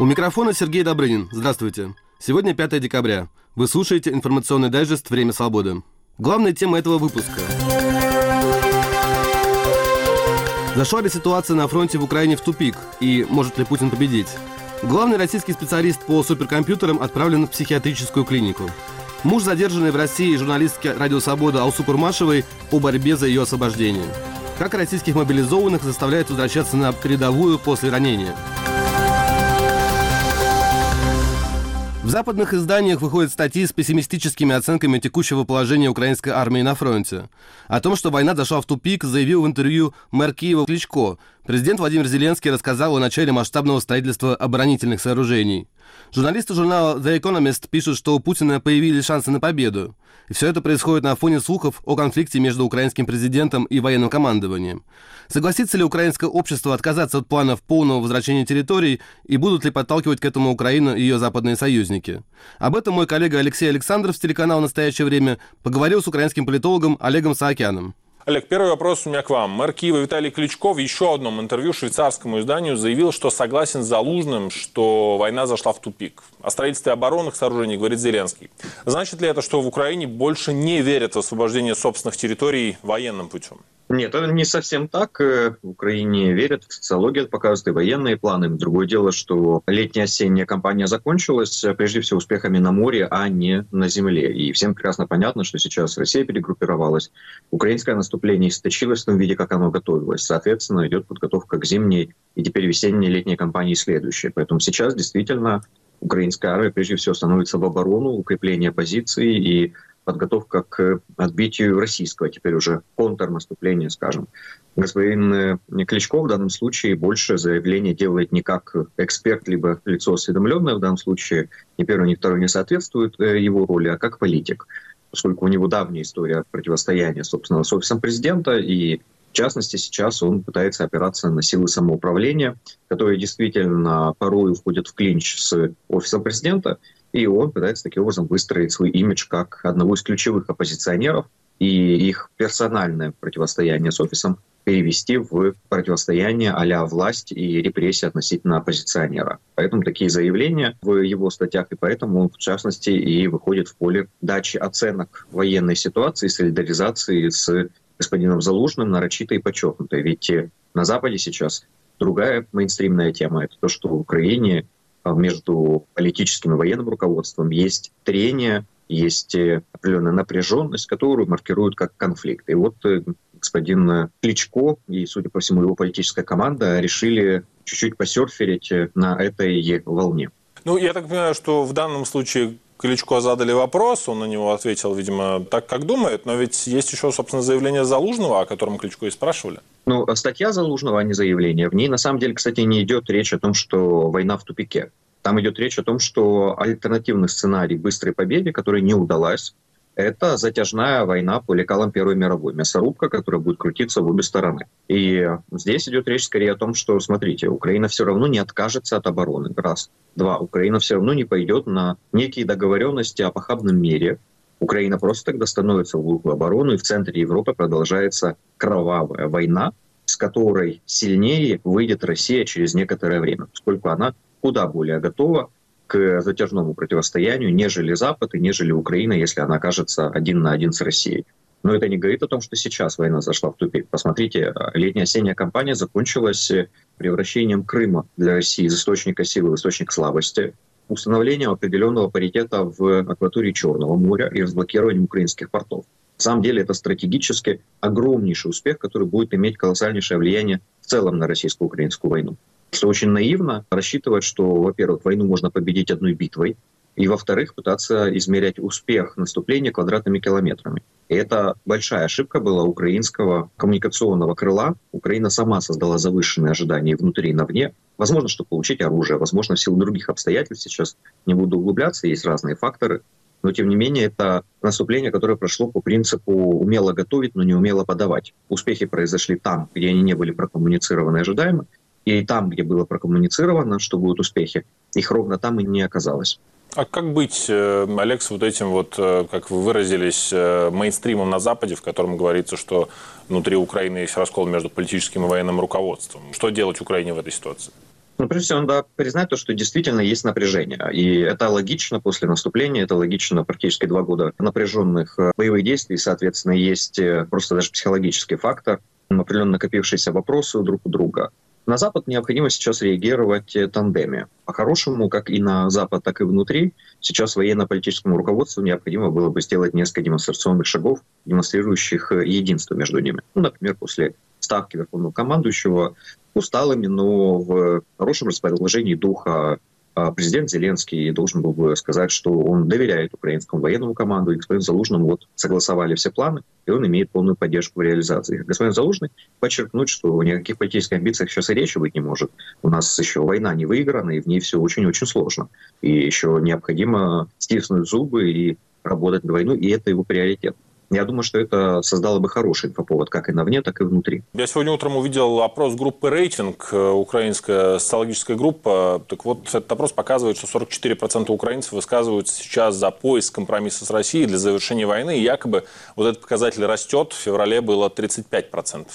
У микрофона Сергей Добрынин. Здравствуйте. Сегодня 5 декабря. Вы слушаете информационный дайджест «Время свободы». Главная тема этого выпуска. Зашла ли ситуация на фронте в Украине в тупик? И может ли Путин победить? Главный российский специалист по суперкомпьютерам отправлен в психиатрическую клинику. Муж задержанной в России журналистки «Радио Свобода» Алсу Курмашевой о борьбе за ее освобождение. Как российских мобилизованных заставляют возвращаться на передовую после ранения. В западных изданиях выходят статьи с пессимистическими оценками текущего положения украинской армии на фронте. О том, что война зашла в тупик, заявил в интервью мэр Киева Кличко. Президент Владимир Зеленский рассказал о начале масштабного строительства оборонительных сооружений. Журналисты журнала The Economist пишут, что у Путина появились шансы на победу. И все это происходит на фоне слухов о конфликте между украинским президентом и военным командованием. Согласится ли украинское общество отказаться от планов полного возвращения территорий и будут ли подталкивать к этому Украину и ее западные союзники? Об этом мой коллега Алексей Александров с телеканала «Настоящее время» поговорил с украинским политологом Олегом Саакяном. Олег, первый вопрос у меня к вам. Мэр Киева Виталий Кличко в еще одном интервью швейцарскому изданию заявил, что согласен с Залужным, что война зашла в тупик. О строительстве оборонных сооружений говорит Зеленский. Значит ли это, что в Украине больше не верят в освобождение собственных территорий военным путем? Нет, это не совсем так. В Украине верят, социология показывает, и военные планы. Другое дело, что летняя-осенняя кампания закончилась, прежде всего, успехами на море, а не на земле. И всем прекрасно понятно, что сейчас Россия перегруппировалась. Украинское наступление истощилось в том виде, как оно готовилось. Соответственно, идет подготовка к зимней и теперь весенней летней кампании следующей. Поэтому сейчас действительно украинская армия, прежде всего, становится в оборону, укрепление позиций и подготовка к отбитию российского, теперь уже контрнаступления, скажем. Господин Кличко в данном случае больше заявление делает не как эксперт, либо лицо осведомленное в данном случае, ни первое, ни второе не соответствует его роли, а как политик, поскольку у него давняя история противостояния, собственно, с офисом президента, и в частности сейчас он пытается опираться на силы самоуправления, которые действительно порою входят в клинч с офисом президента, и он пытается таким образом выстроить свой имидж как одного из ключевых оппозиционеров и их персональное противостояние с офисом перевести в противостояние а-ля власть и репрессии относительно оппозиционера. Поэтому такие заявления в его статьях, и поэтому он, в частности, и выходит в поле дачи оценок военной ситуации, солидаризации с господином Залужным, нарочито и подчеркнуто. Ведь на Западе сейчас другая мейнстримная тема — это то, что в Украине между политическим и военным руководством есть трение, есть определенная напряженность, которую маркируют как конфликт. И вот господин Кличко и, судя по всему, его политическая команда решили чуть-чуть посерферить на этой волне. Ну, я так понимаю, что в данном случае Кличко задали вопрос, он на него ответил, видимо, так, как думает, но ведь есть еще, собственно, заявление Залужного, о котором Кличко и спрашивали. Ну, статья Залужного, а не заявление. В ней, на самом деле, кстати, не идет речь о том, что война в тупике. Там идет речь о том, что альтернативный сценарий быстрой победы, которая не удалась, это затяжная война по лекалам Первой мировой, мясорубка, которая будет крутиться в обе стороны. И здесь идет речь скорее о том, что, смотрите, Украина все равно не откажется от обороны, раз. Два, Украина все равно не пойдет на некие договоренности о похабном мире. Украина просто тогда становится в глухую оборону, и в центре Европы продолжается кровавая война, с которой сильнее выйдет Россия через некоторое время, поскольку она куда более готова к затяжному противостоянию, нежели Запад и нежели Украина, если она окажется один на один с Россией. Но это не говорит о том, что сейчас война зашла в тупик. Посмотрите, летняя-осенняя кампания закончилась превращением Крыма для России из источника силы в источник слабости, установлением определенного паритета в акватории Черного моря и разблокированием украинских портов. На самом деле это стратегически огромнейший успех, который будет иметь колоссальнейшее влияние в целом на российско-украинскую войну. Что очень наивно рассчитывать, что, во-первых, войну можно победить одной битвой, и, во-вторых, пытаться измерять успех наступления квадратными километрами. И это большая ошибка была украинского коммуникационного крыла. Украина сама создала завышенные ожидания внутри и на вне. Возможно, чтобы получить оружие, возможно, в силу других обстоятельств. Сейчас не буду углубляться, есть разные факторы. Но, тем не менее, это наступление, которое прошло по принципу «умело готовить, но не умело подавать». Успехи произошли там, где они не были прокоммуницированы и ожидаемы. И там, где было прокоммуницировано, что будут успехи, их ровно там и не оказалось. А как быть, Олег, с вот этим вот, как вы выразились, мейнстримом на Западе, в котором говорится, что внутри Украины есть раскол между политическим и военным руководством? Что делать Украине в этой ситуации? Ну, прежде всего, надо признать то, что действительно есть напряжение. И это логично после наступления, это логично практически 2 года напряженных боевых действий. Соответственно, есть просто даже психологический фактор, определенно накопившиеся вопросы друг у друга. На Запад необходимо сейчас реагировать в тандеме. По-хорошему, как и на Запад, так и внутри, сейчас военно-политическому руководству необходимо было бы сделать несколько демонстрационных шагов, демонстрирующих единство между ними. Ну, например, после ставки верховного командующего усталыми, но в хорошем расположении духа президент Зеленский должен был бы сказать, что он доверяет украинскому военному команду, и господин Залужный вот согласовали все планы, и он имеет полную поддержку в реализации. Господин Залужный подчеркнуть, что ни о каких политических амбициях сейчас и речи быть не может. У нас еще война не выиграна, и в ней все очень-очень сложно. И еще необходимо стиснуть зубы и работать на войну, и это его приоритет. Я думаю, что это создало бы хороший инфоповод как и вовне, так и внутри. Я сегодня утром увидел опрос группы «Рейтинг», украинская социологическая группа. Так вот, этот опрос показывает, что 44% украинцев высказываются сейчас за поиск компромисса с Россией для завершения войны. И якобы вот этот показатель растет. В феврале было 35%.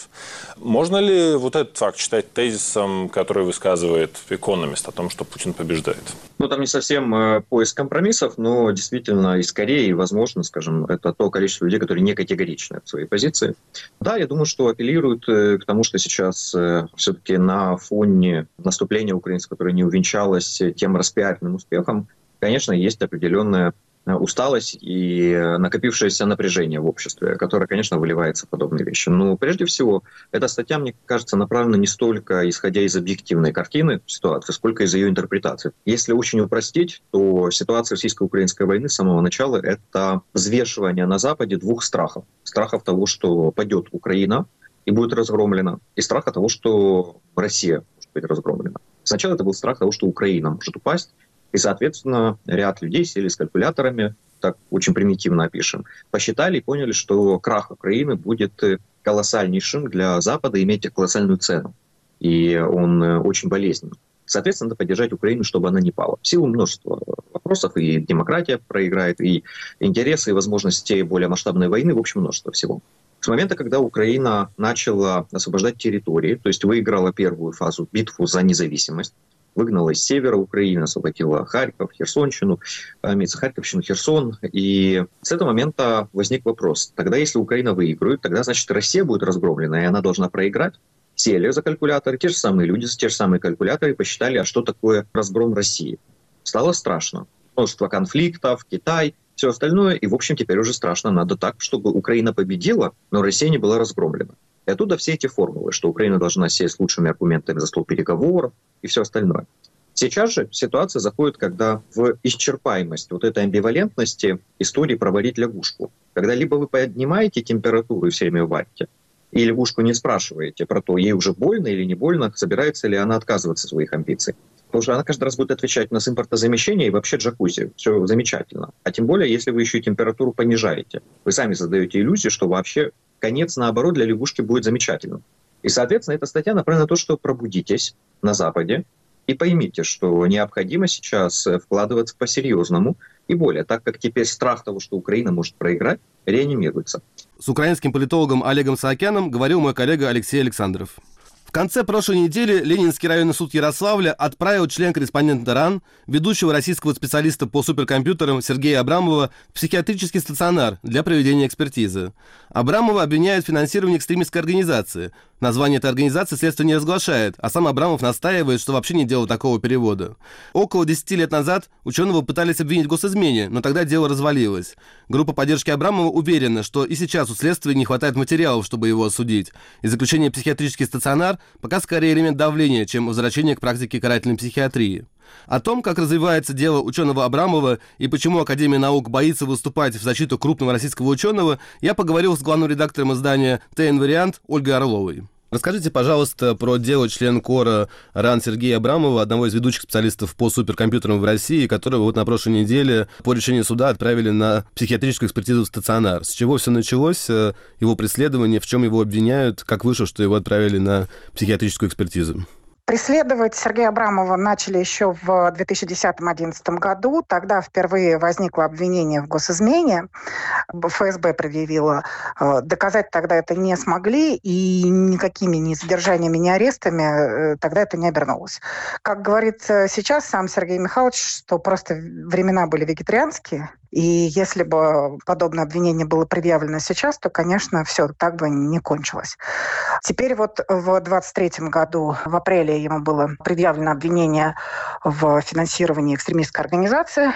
Можно ли вот этот факт считать тезисом, который высказывает «Экономист» о том, что Путин побеждает? Ну, там не совсем поиск компромиссов, но действительно и скорее, и возможно, скажем, это то количество людей, которые не категоричны в своей позиции. Да, я думаю, что апеллируют к тому, что сейчас все-таки на фоне наступления украинцев, которое не увенчалось тем распиаренным успехом, конечно, есть определенная усталость и накопившееся напряжение в обществе, которое, конечно, выливается в подобные вещи. Но прежде всего, эта статья, мне кажется, направлена не столько исходя из объективной картины ситуации, сколько из ее интерпретации. Если очень упростить, то ситуация российско-украинской войны с самого начала — это взвешивание на Западе двух страхов. Страхов того, что падет Украина и будет разгромлена, и страха того, что Россия может быть разгромлена. Сначала это был страх того, что Украина может упасть, и, соответственно, ряд людей сели с калькуляторами, так очень примитивно опишем, посчитали и поняли, что крах Украины будет колоссальнейшим для Запада, иметь колоссальную цену. И он очень болезненный. Соответственно, надо поддержать Украину, чтобы она не пала. В силу множества вопросов, и демократия проиграет, и интересы, и возможности более масштабной войны, в общем, множество всего. С момента, когда Украина начала освобождать территории, то есть выиграла первую фазу битву за независимость, выгнала из севера Украины, освободила Харьков, Херсонщину, имеется Харьковщину, Херсон. И с этого момента возник вопрос. Тогда, если Украина выиграет, тогда, значит, Россия будет разгромлена, и она должна проиграть. Сели за калькуляторы, те же самые люди, те же самые калькуляторы посчитали, а что такое разгром России. Стало страшно. Множество конфликтов, Китай, все остальное. И, в общем, теперь уже страшно. Надо так, чтобы Украина победила, но Россия не была разгромлена. И оттуда все эти формулы, что Украина должна сесть с лучшими аргументами за стол переговоров и все остальное. Сейчас же ситуация заходит, когда в исчерпаемость вот этой амбивалентности истории про варить лягушку. Когда либо вы поднимаете температуру и все время варите, и лягушку не спрашиваете про то, ей уже больно или не больно, собирается ли она отказываться от своих амбиций. Потому что она каждый раз будет отвечать: у нас импортозамещение и вообще джакузи. Все замечательно. А тем более, если вы еще и температуру понижаете. Вы сами создаете иллюзию, что вообще конец, наоборот, для лягушки будет замечательным. И, соответственно, эта статья направлена на то, что пробудитесь на Западе и поймите, что необходимо сейчас вкладываться по-серьезному и более, так как теперь страх того, что Украина может проиграть, реанимируется. С украинским политологом Олегом Саакяном говорил мой коллега Алексей Александров. В конце прошлой недели Ленинский районный суд Ярославля отправил член-корреспондента РАН, ведущего российского специалиста по суперкомпьютерам Сергея Абрамова, в психиатрический стационар для проведения экспертизы. Абрамова обвиняют в финансировании экстремистской организации. Название этой организации следствие не разглашает, а сам Абрамов настаивает, что вообще не делал такого перевода. Около 10 лет назад ученого пытались обвинить в госизмене, но тогда дело развалилось. Группа поддержки Абрамова уверена, что и сейчас у следствия не хватает материалов, чтобы его осудить. И заключение в психиатрический стационар пока скорее элемент давления, чем возвращение к практике карательной психиатрии. О том, как развивается дело ученого Абрамова и почему Академия наук боится выступать в защиту крупного российского ученого, я поговорил с главным редактором издания «Т-инвариант» Ольгой Орловой. Расскажите, пожалуйста, про дело член-кора РАН Сергея Абрамова, одного из ведущих специалистов по суперкомпьютерам в России, которого вот на прошлой неделе по решению суда отправили на психиатрическую экспертизу в стационар. С чего все началось, его преследование, в чем его обвиняют, как вышло, что его отправили на психиатрическую экспертизу? Преследовать Сергея Абрамова начали еще в 2010-2011 году. Тогда впервые возникло обвинение в госизмене. ФСБ предъявила, доказать тогда это не смогли, и никакими ни задержаниями, ни арестами тогда это не обернулось. Как говорит сейчас сам Сергей Михайлович, что просто времена были вегетарианские, и если бы подобное обвинение было предъявлено сейчас, то, конечно, все так бы не кончилось. Теперь вот в 23-м году, в апреле, ему было предъявлено обвинение в финансировании экстремистской организации.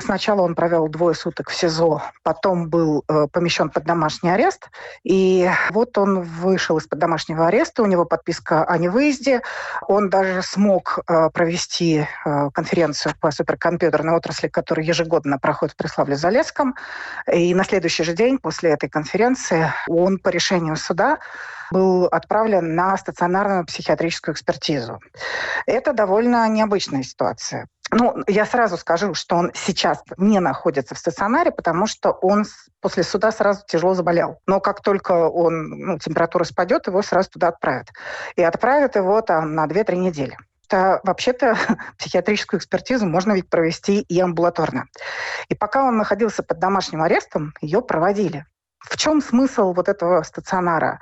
Сначала он провел 2 суток в СИЗО, потом был помещен под домашний арест. И вот он вышел из-под домашнего ареста, у него подписка о невыезде. Он даже смог провести конференцию по суперкомпьютерной отрасли, которая ежегодно проходит в Преславле-Залесском. И на следующий же день после этой конференции он по решению суда был отправлен на стационарную психиатрическую экспертизу. Это довольно необычная ситуация. Ну, я сразу скажу, что он сейчас не находится в стационаре, потому что он после суда сразу тяжело заболел. Но как только он, температура спадет, его сразу туда отправят. И отправят его там на 2-3 недели. Вообще-то психиатрическую экспертизу можно ведь провести и амбулаторно. И пока он находился под домашним арестом, ее проводили. В чем смысл вот этого стационара?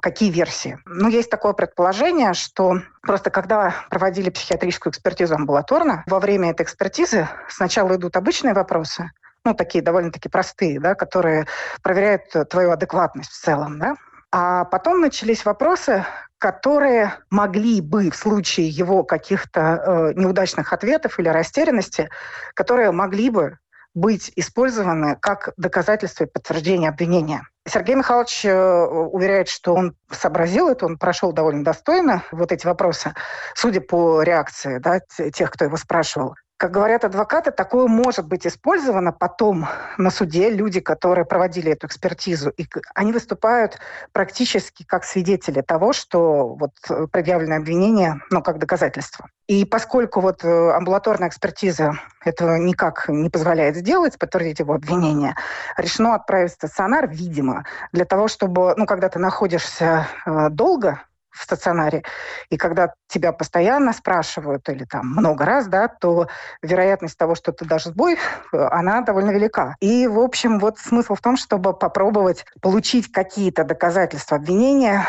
Какие версии? Есть такое предположение, что просто когда проводили психиатрическую экспертизу амбулаторно, во время этой экспертизы сначала идут обычные вопросы, такие довольно-таки простые, да, которые проверяют твою адекватность в целом, да? А потом начались вопросы, которые могли бы в случае его каких-то неудачных ответов или растерянности, которые могли бы быть использованы как доказательство и подтверждение обвинения. Сергей Михайлович уверяет, что он сообразил это, он прошел довольно достойно вот эти вопросы, судя по реакции, да, тех, кто его спрашивал. Как говорят адвокаты, такое может быть использовано потом на суде. Люди, которые проводили эту экспертизу, и они выступают практически как свидетели того, что вот предъявленное обвинение, как доказательство. И поскольку вот амбулаторная экспертиза этого никак не позволяет сделать, подтвердить его обвинение, решено отправить в стационар, видимо, для того, чтобы, когда ты находишься долго в стационаре, и когда тебя постоянно спрашивают или там много раз, да, то вероятность того, что ты дашь сбой, она довольно велика. И, в общем, вот смысл в том, чтобы попробовать получить какие-то доказательства обвинения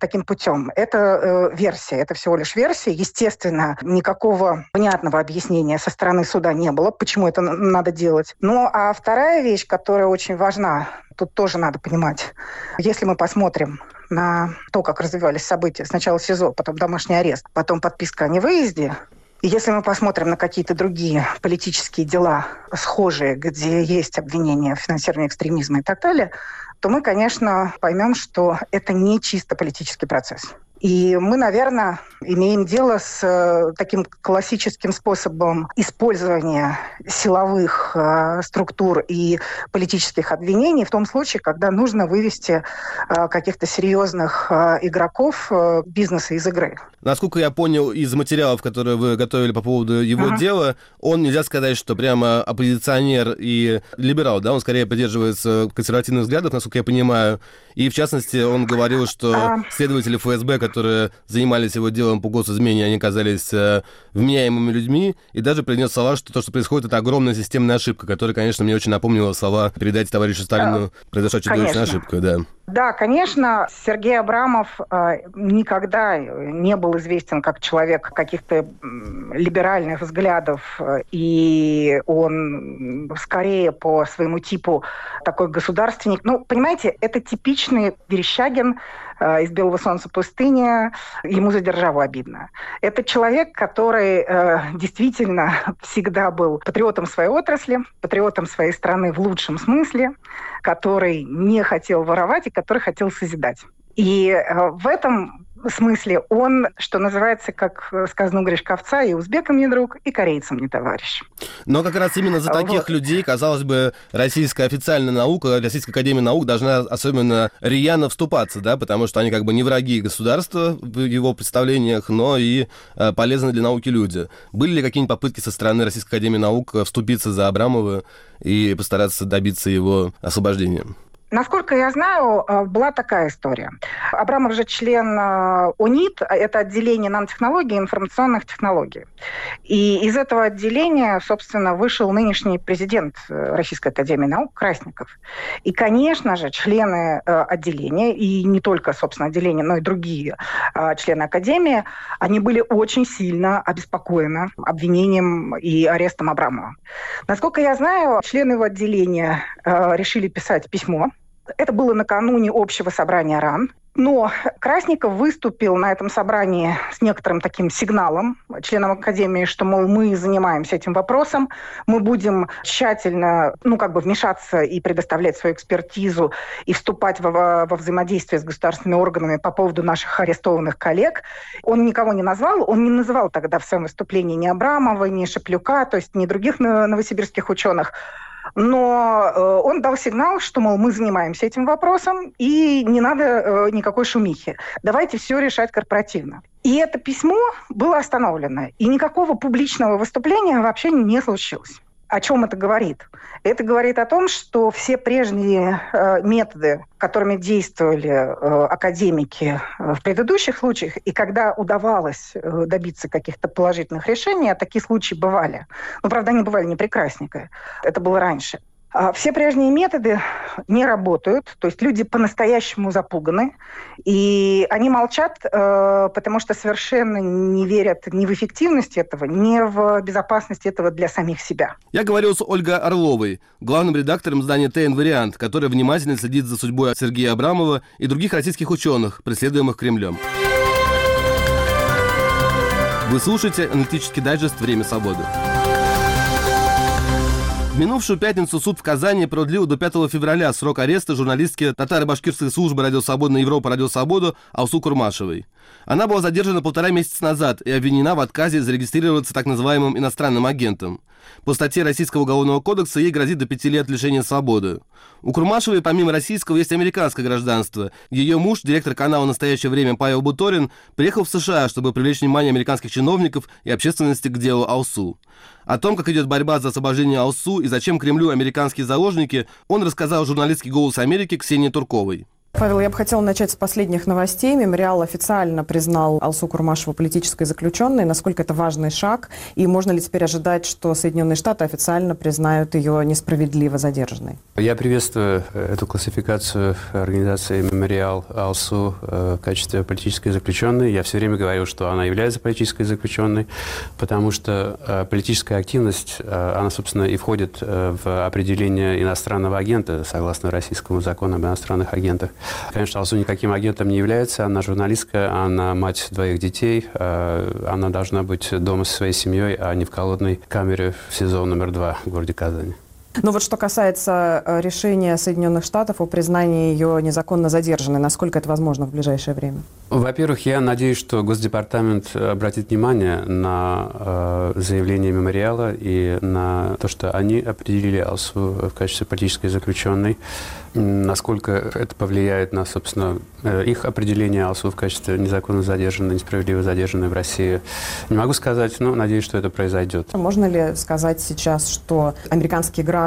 таким путем. Это версия, это всего лишь версия. Естественно, никакого понятного объяснения со стороны суда не было, почему это надо делать. А вторая вещь, которая очень важна, тут тоже надо понимать. Если мы посмотрим на то, как развивались события, сначала СИЗО, потом домашний арест, потом подписка о невыезде, и если мы посмотрим на какие-то другие политические дела схожие, где есть обвинения в финансировании экстремизма и так далее, то мы, конечно, поймем, что это не чисто политический процесс. И мы, наверное, имеем дело с таким классическим способом использования силовых структур и политических обвинений в том случае, когда нужно вывести каких-то серьезных игроков бизнеса из игры. Насколько я понял из материалов, которые вы готовили по поводу его дела, он, нельзя сказать, что прямо оппозиционер и либерал, да, он скорее придерживается консервативных взглядов, насколько я понимаю, и, в частности, он говорил, что следователи ФСБ, которые занимались его делом по госизмене, они казались вменяемыми людьми, и даже принес слова, что то, что происходит, это огромная системная ошибка, которая, конечно, мне очень напомнила слова «передайте товарищу Сталину, произошла чудовищная ошибка». Да. Да, конечно, Сергей Абрамов никогда не был известен как человек каких-то либеральных взглядов, и он скорее по своему типу такой государственник. Понимаете, это типичный Верещагин из «Белого солнца пустыни», ему за державу обидно. Это человек, который действительно всегда был патриотом своей отрасли, патриотом своей страны в лучшем смысле, который не хотел воровать и который хотел созидать. И в этом смысле он, что называется, как сказано у Гришковца, и узбекам не друг, и корейцам не товарищ. Но как раз именно за таких людей, казалось бы, российская официальная наука, Российская академия наук должна особенно рьяно вступаться, да, потому что они как бы не враги государства в его представлениях, но и полезны для науки люди. Были ли какие-нибудь попытки со стороны Российской академии наук вступиться за Абрамова и постараться добиться его освобождения? Насколько я знаю, была такая история. Абрамов же член УНИТ, это отделение нанотехнологий и информационных технологий. И из этого отделения, собственно, вышел нынешний президент Российской академии наук Красников. И, конечно же, члены отделения, и не только, собственно, отделения, но и другие члены академии, они были очень сильно обеспокоены обвинением и арестом Абрамова. Насколько я знаю, члены его отделения решили писать письмо. Это было накануне общего собрания РАН. Но Красников выступил на этом собрании с некоторым таким сигналом членам Академии, что, мол, мы занимаемся этим вопросом, мы будем тщательно, вмешаться и предоставлять свою экспертизу и вступать во взаимодействие с государственными органами по поводу наших арестованных коллег. Он никого не назвал, он не называл тогда в своем выступлении ни Абрамова, ни Шеплюка, то есть ни других новосибирских ученых. Но он дал сигнал, что, мол, мы занимаемся этим вопросом, и не надо никакой шумихи. Давайте все решать корпоративно. И это письмо было остановлено, и никакого публичного выступления вообще не случилось. О чем это говорит? Это говорит о том, что все прежние методы, которыми действовали академики в предыдущих случаях, и когда удавалось добиться каких-то положительных решений, а такие случаи бывали. Правда, они бывали не при Красникове. Это было раньше. Все прежние методы не работают, то есть люди по-настоящему запуганы, и они молчат, потому что совершенно не верят ни в эффективность этого, ни в безопасность этого для самих себя. Я говорил с Ольгой Орловой, главным редактором издания «Т-инвариант», которая внимательно следит за судьбой Сергея Абрамова и других российских ученых, преследуемых Кремлем. Вы слушаете аналитический дайджест «Время свободы». Минувшую пятницу суд в Казани продлил до 5 февраля срок ареста журналистки татаро-башкирской службы «Радио Свобода» Европа «Радио Свобода» Алсу Курмашевой. Она была задержана 1,5 месяца назад и обвинена в отказе зарегистрироваться так называемым иностранным агентом. По статье Российского уголовного кодекса ей грозит до 5 лет лишения свободы. У Курмашевой помимо российского есть американское гражданство. Ее муж, директор канала «Настоящее время» Павел Буторин, приехал в США, чтобы привлечь внимание американских чиновников и общественности к делу Алсу. О том, как идет борьба за освобождение Алсу и зачем Кремлю американские заложники, он рассказал журналистке «Голоса Америки» Ксении Турковой. Павел, я бы хотела начать с последних новостей. Мемориал официально признал Алсу Курмашеву политической заключенной. Насколько это важный шаг? И можно ли теперь ожидать, что Соединенные Штаты официально признают ее несправедливо задержанной? Я приветствую эту классификацию организации «Мемориал» Алсу в качестве политической заключенной. Я все время говорил, что она является политической заключенной, потому что политическая активность, она, собственно, и входит в определение иностранного агента, согласно российскому закону об иностранных агентах. Конечно, Алсу никаким агентом не является, она журналистка, она мать 2 детей, она должна быть дома со своей семьей, а не в холодной камере в СИЗО номер 2 в городе Казани. Но вот что касается решения Соединенных Штатов о признании ее незаконно задержанной, насколько это возможно в ближайшее время? Во-первых, я надеюсь, что Госдепартамент обратит внимание на заявление «Мемориала» и на то, что они определили Алсу в качестве политической заключенной. Насколько это повлияет на, собственно, их определение Алсу в качестве незаконно задержанной, несправедливо задержанной в России. Не могу сказать, но надеюсь, что это произойдет. Можно ли сказать сейчас, что американские граждане,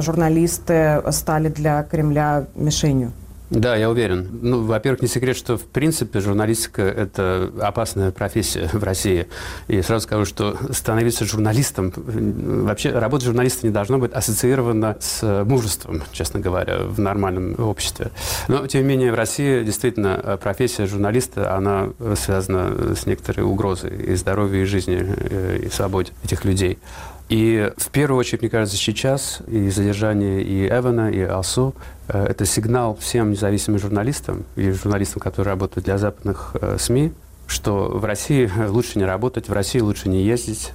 журналисты стали для Кремля мишенью? Да, я уверен. Во-первых, не секрет, что, в принципе, журналистика – это опасная профессия в России. И сразу скажу, что становиться журналистом, вообще работа журналиста не должна быть ассоциирована с мужеством, честно говоря, в нормальном обществе. Но, тем не менее, в России действительно профессия журналиста, она связана с некоторой угрозой и здоровью, и жизни, и свободе этих людей. И в первую очередь, мне кажется, сейчас и задержание и Эвана, и Алсу – это сигнал всем независимым журналистам и журналистам, которые работают для западных СМИ, что в России лучше не работать, в России лучше не ездить.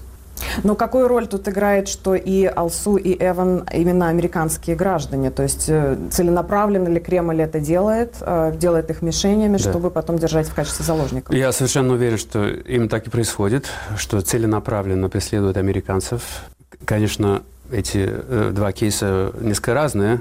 Но какую роль тут играет, что и Алсу, и Эван именно американские граждане? То есть целенаправленно ли Кремль это делает их мишенями, да, чтобы потом держать в качестве заложников? Я совершенно уверен, что именно так и происходит, что целенаправленно преследуют американцев. Конечно, эти 2 кейса несколько разные,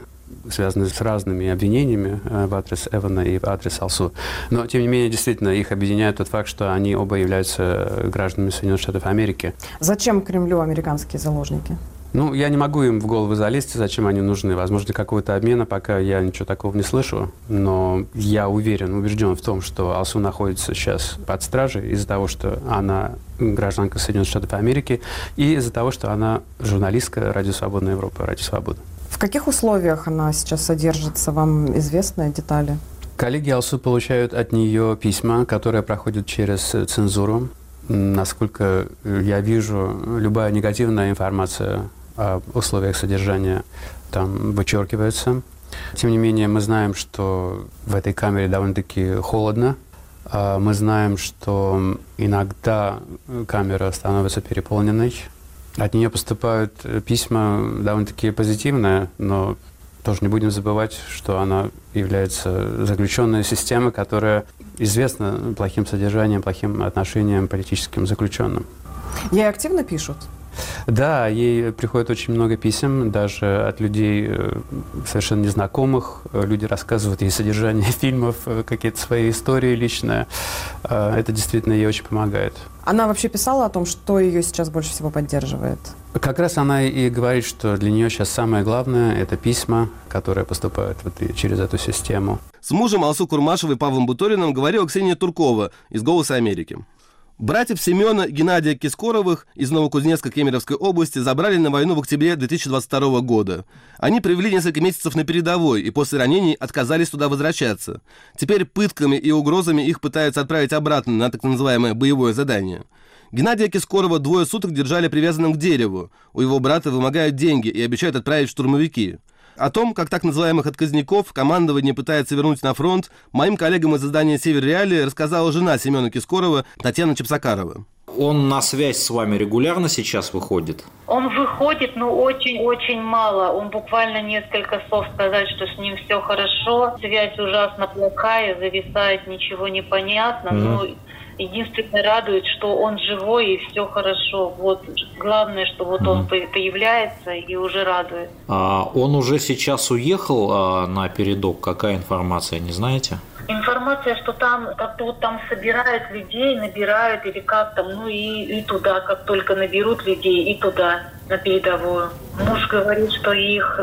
связаны с разными обвинениями в адрес Эвана и в адрес Алсу. Но, тем не менее, действительно, их объединяет тот факт, что они оба являются гражданами Соединенных Штатов Америки. Зачем Кремлю американские заложники? Ну, я не могу им в голову залезть, зачем они нужны. Возможно, какого-то обмена пока я ничего такого не слышу. Но я уверен, убежден в том, что Алсу находится сейчас под стражей из-за того, что она гражданка Соединенных Штатов Америки, и из-за того, что она журналистка Радио Свободная Европа, Радио Свобода. В каких условиях она сейчас содержится? Вам известны детали? Коллеги Алсу получают от нее письма, которые проходят через цензуру. Насколько я вижу, любая негативная информация о условиях содержания там вычеркивается. Тем не менее, мы знаем, что в этой камере довольно-таки холодно. Мы знаем, что иногда камера становится переполненной. От нее поступают письма довольно-таки позитивные, но тоже не будем забывать, что она является заключенной системой, которая известна плохим содержанием, плохим отношением к политическим заключенным. Ей активно пишут? Да, ей приходит очень много писем, даже от людей совершенно незнакомых. Люди рассказывают ей содержание фильмов, какие-то свои истории личные. Это действительно ей очень помогает. Она вообще писала о том, что ее сейчас больше всего поддерживает? Как раз она и говорит, что для нее сейчас самое главное – это письма, которые поступают вот через эту систему. С мужем Алсу Курмашевой и Павлом Буториным говорила Ксения Туркова из «Голоса Америки». Братьев Семена, Геннадия Кискоровых из Новокузнецка Кемеровской области забрали на войну в октябре 2022 года. Они провели несколько месяцев на передовой и после ранений отказались туда возвращаться. Теперь пытками и угрозами их пытаются отправить обратно на так называемое «боевое задание». Геннадия Кискорова двое суток держали привязанным к дереву. У его брата вымогают деньги и обещают отправить штурмовики. О том, как так называемых отказников командование пытается вернуть на фронт, моим коллегам из издания «Северреалии» рассказала жена Семена Кискорова Татьяна Чепсакарова. Он на связь с вами регулярно сейчас выходит? Он выходит, но очень-очень мало. Он буквально несколько слов сказать, что с ним все хорошо. Связь ужасно плохая, зависает, ничего не понятно. Но единственное радует, что он живой и все хорошо. Вот главное, что вот он появляется и уже радует. А он уже сейчас уехал на передок? Какая информация, не знаете? Информация, что там как-то вот там собирают людей, набирают или как там, ну и туда, как только наберут людей, и туда, на передовую. Муж говорит, что их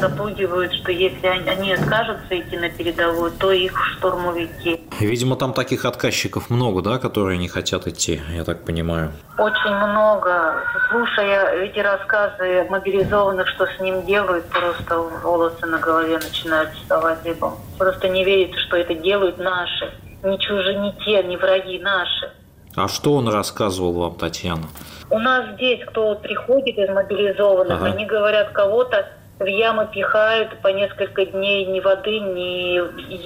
запугивают, что если они откажутся идти на передовую, то их в штурмовики. Видимо, там таких отказчиков много, да, которые не хотят идти, я так понимаю? Очень много. Слушая эти рассказы мобилизованных, что с ним делают, просто волосы на голове начинают вставать дыбом. Просто не верится, что это делают наши. Не чужие, не те, не враги, наши. А что он рассказывал вам, Татьяна? У нас здесь, кто приходит из мобилизованных, они говорят, кого-то в ямы пихают по несколько дней ни воды, ни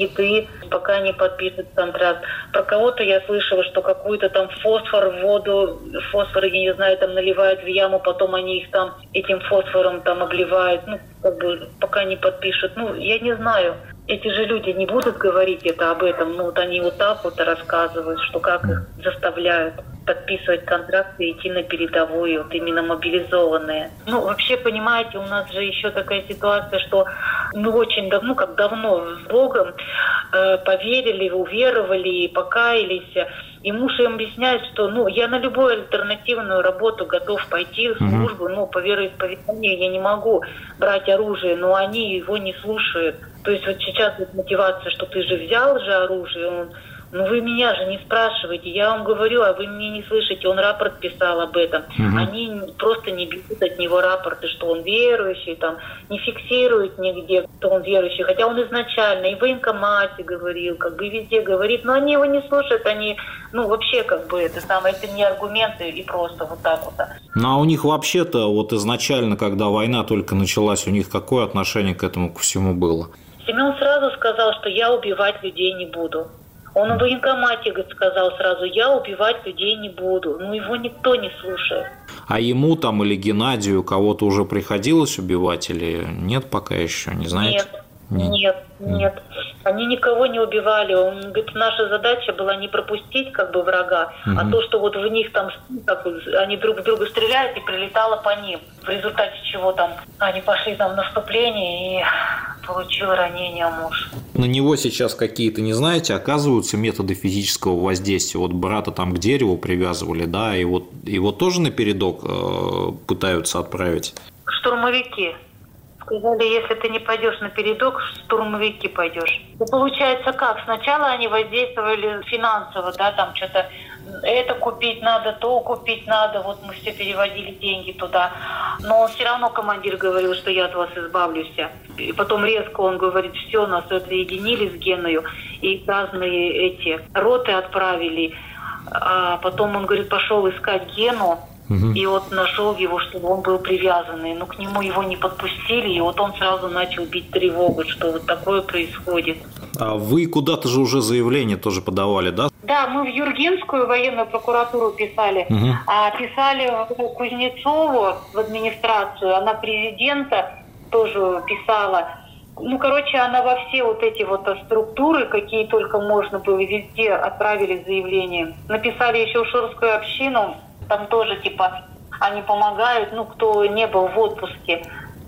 еды, пока не подпишут контракт. Про кого-то я слышала, что какую-то там фосфор в воду, фосфор, я не знаю, там наливают в яму, потом они их там этим фосфором там обливают, ну, как бы, пока не подпишут. Ну, я не знаю. Эти же люди не будут говорить это об этом, но вот они вот так вот рассказывают, что как их заставляют подписывать контракты и идти на передовую, вот именно мобилизованные. Ну, вообще, понимаете, у нас же еще такая ситуация, что мы очень давно, как давно, с Богом поверили, уверовали, покаялись. И муж им объясняет, что ну, я на любую альтернативную работу готов пойти в службу, но по вероисповеданию я не могу брать оружие, но они его не слушают. То есть вот сейчас вот мотивация, что ты же взял же оружие, он, ну вы меня же не спрашиваете, я вам говорю, а вы меня не слышите, он рапорт писал об этом. Они просто не берут от него рапорты, что он верующий, там, не фиксируют нигде, что он верующий, хотя он изначально и в военкомате говорил, как бы везде говорит, но они его не слушают, они, ну вообще как бы это самое, это не аргументы и просто вот так вот. Ну а у них вообще-то вот изначально, когда война только началась, у них какое отношение к этому ко всему было? Семен сразу сказал, что я убивать людей не буду. Он в военкомате сказал сразу, я убивать людей не буду. Ну, его никто не слушает. А ему там или Геннадию кого-то уже приходилось убивать или нет пока еще, не знаете? Нет. Они никого не убивали. Он говорит, наша задача была не пропустить как бы врага, а то, что вот в них там так, они друг в друга стреляют и прилетало по ним. В результате чего там они пошли там в наступление и получил ранение муж. На него сейчас какие-то, не знаете, оказываются методы физического воздействия. Вот брата там к дереву привязывали, да, и вот его тоже на передок пытаются отправить. штурмовики. Сказали, если ты не пойдешь на передок, в штурмовики пойдешь. И получается как? Сначала они воздействовали финансово, да, там что-то это купить надо, то купить надо, вот мы все переводили деньги туда. Но все равно командир говорил, что я от вас избавлюсь. И потом резко он говорит, все, нас отъединили с Геною, и разные эти роты отправили. А потом он говорит, пошел искать Гену. И вот нашел его, чтобы он был привязанный. Но к нему его не подпустили, и вот он сразу начал бить тревогу, что вот такое происходит. А вы куда-то же уже заявление тоже подавали, да? Да, мы в Юргенскую военную прокуратуру писали. А писали в Кузнецову, в администрацию. Она президента тоже писала. Ну, короче, она во все вот эти вот структуры, какие только можно было, везде отправили заявление. Написали еще в Шурскую общину. Там тоже, типа, они помогают, ну, кто не был в отпуске.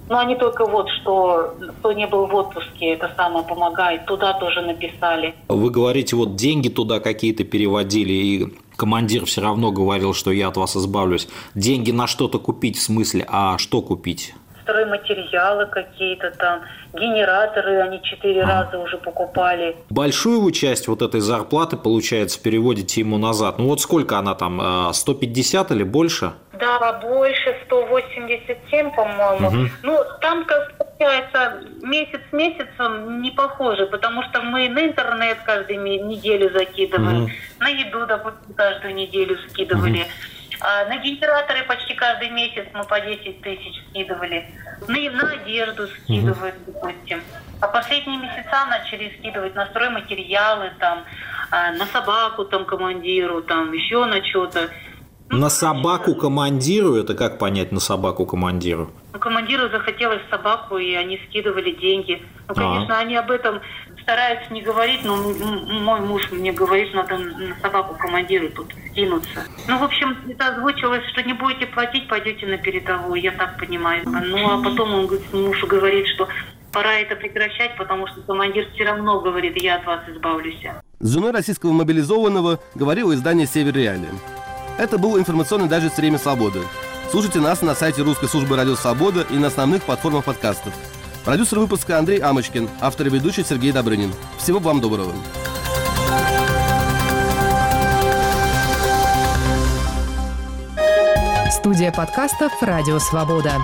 Ну, они только вот, что кто не был в отпуске, это самое помогает. Туда тоже написали. Вы говорите, вот деньги туда какие-то переводили, и командир все равно говорил, что я от вас избавлюсь. Деньги на что-то купить, в смысле, а что купить? Стройматериалы какие-то там, генераторы они 4 раза уже покупали. Большую вы часть вот этой зарплаты, получается, переводите ему назад. Ну вот сколько она там, 150 или больше? Да, больше, 187, по-моему. Ну, там, как получается, месяц с месяцем не похоже, потому что мы на интернет каждую неделю закидываем, на еду, допустим, каждую неделю скидывали. На генераторы почти каждый месяц мы по 10 тысяч скидывали. На одежду скидывают, допустим. А последние месяца начали скидывать на стройматериалы, там, на собаку там, командиру, там, еще на что-то. На собаку командиру? Это как понять, на собаку командиру? Ну, командиру захотелось собаку, и они скидывали деньги. Ну, конечно, они об этом стараются не говорить, но мой муж мне говорит, надо на собаку командиру тут скинуться. Ну, в общем, это озвучилось, что не будете платить, пойдете на передовую, я так понимаю. Ну, а потом он муж говорит, что пора это прекращать, потому что командир все равно говорит, я от вас избавлюсь. С женой российского мобилизованного говорил издание «Северреалии». Это был информационный дайджест «Время свободы». Слушайте нас на сайте русской службы «Радио Свобода» и на основных платформах подкастов. Продюсер выпуска Андрей Амочкин, автор и ведущий Сергей Добрынин. Всего вам доброго. Студия подкастов «Радио Свобода».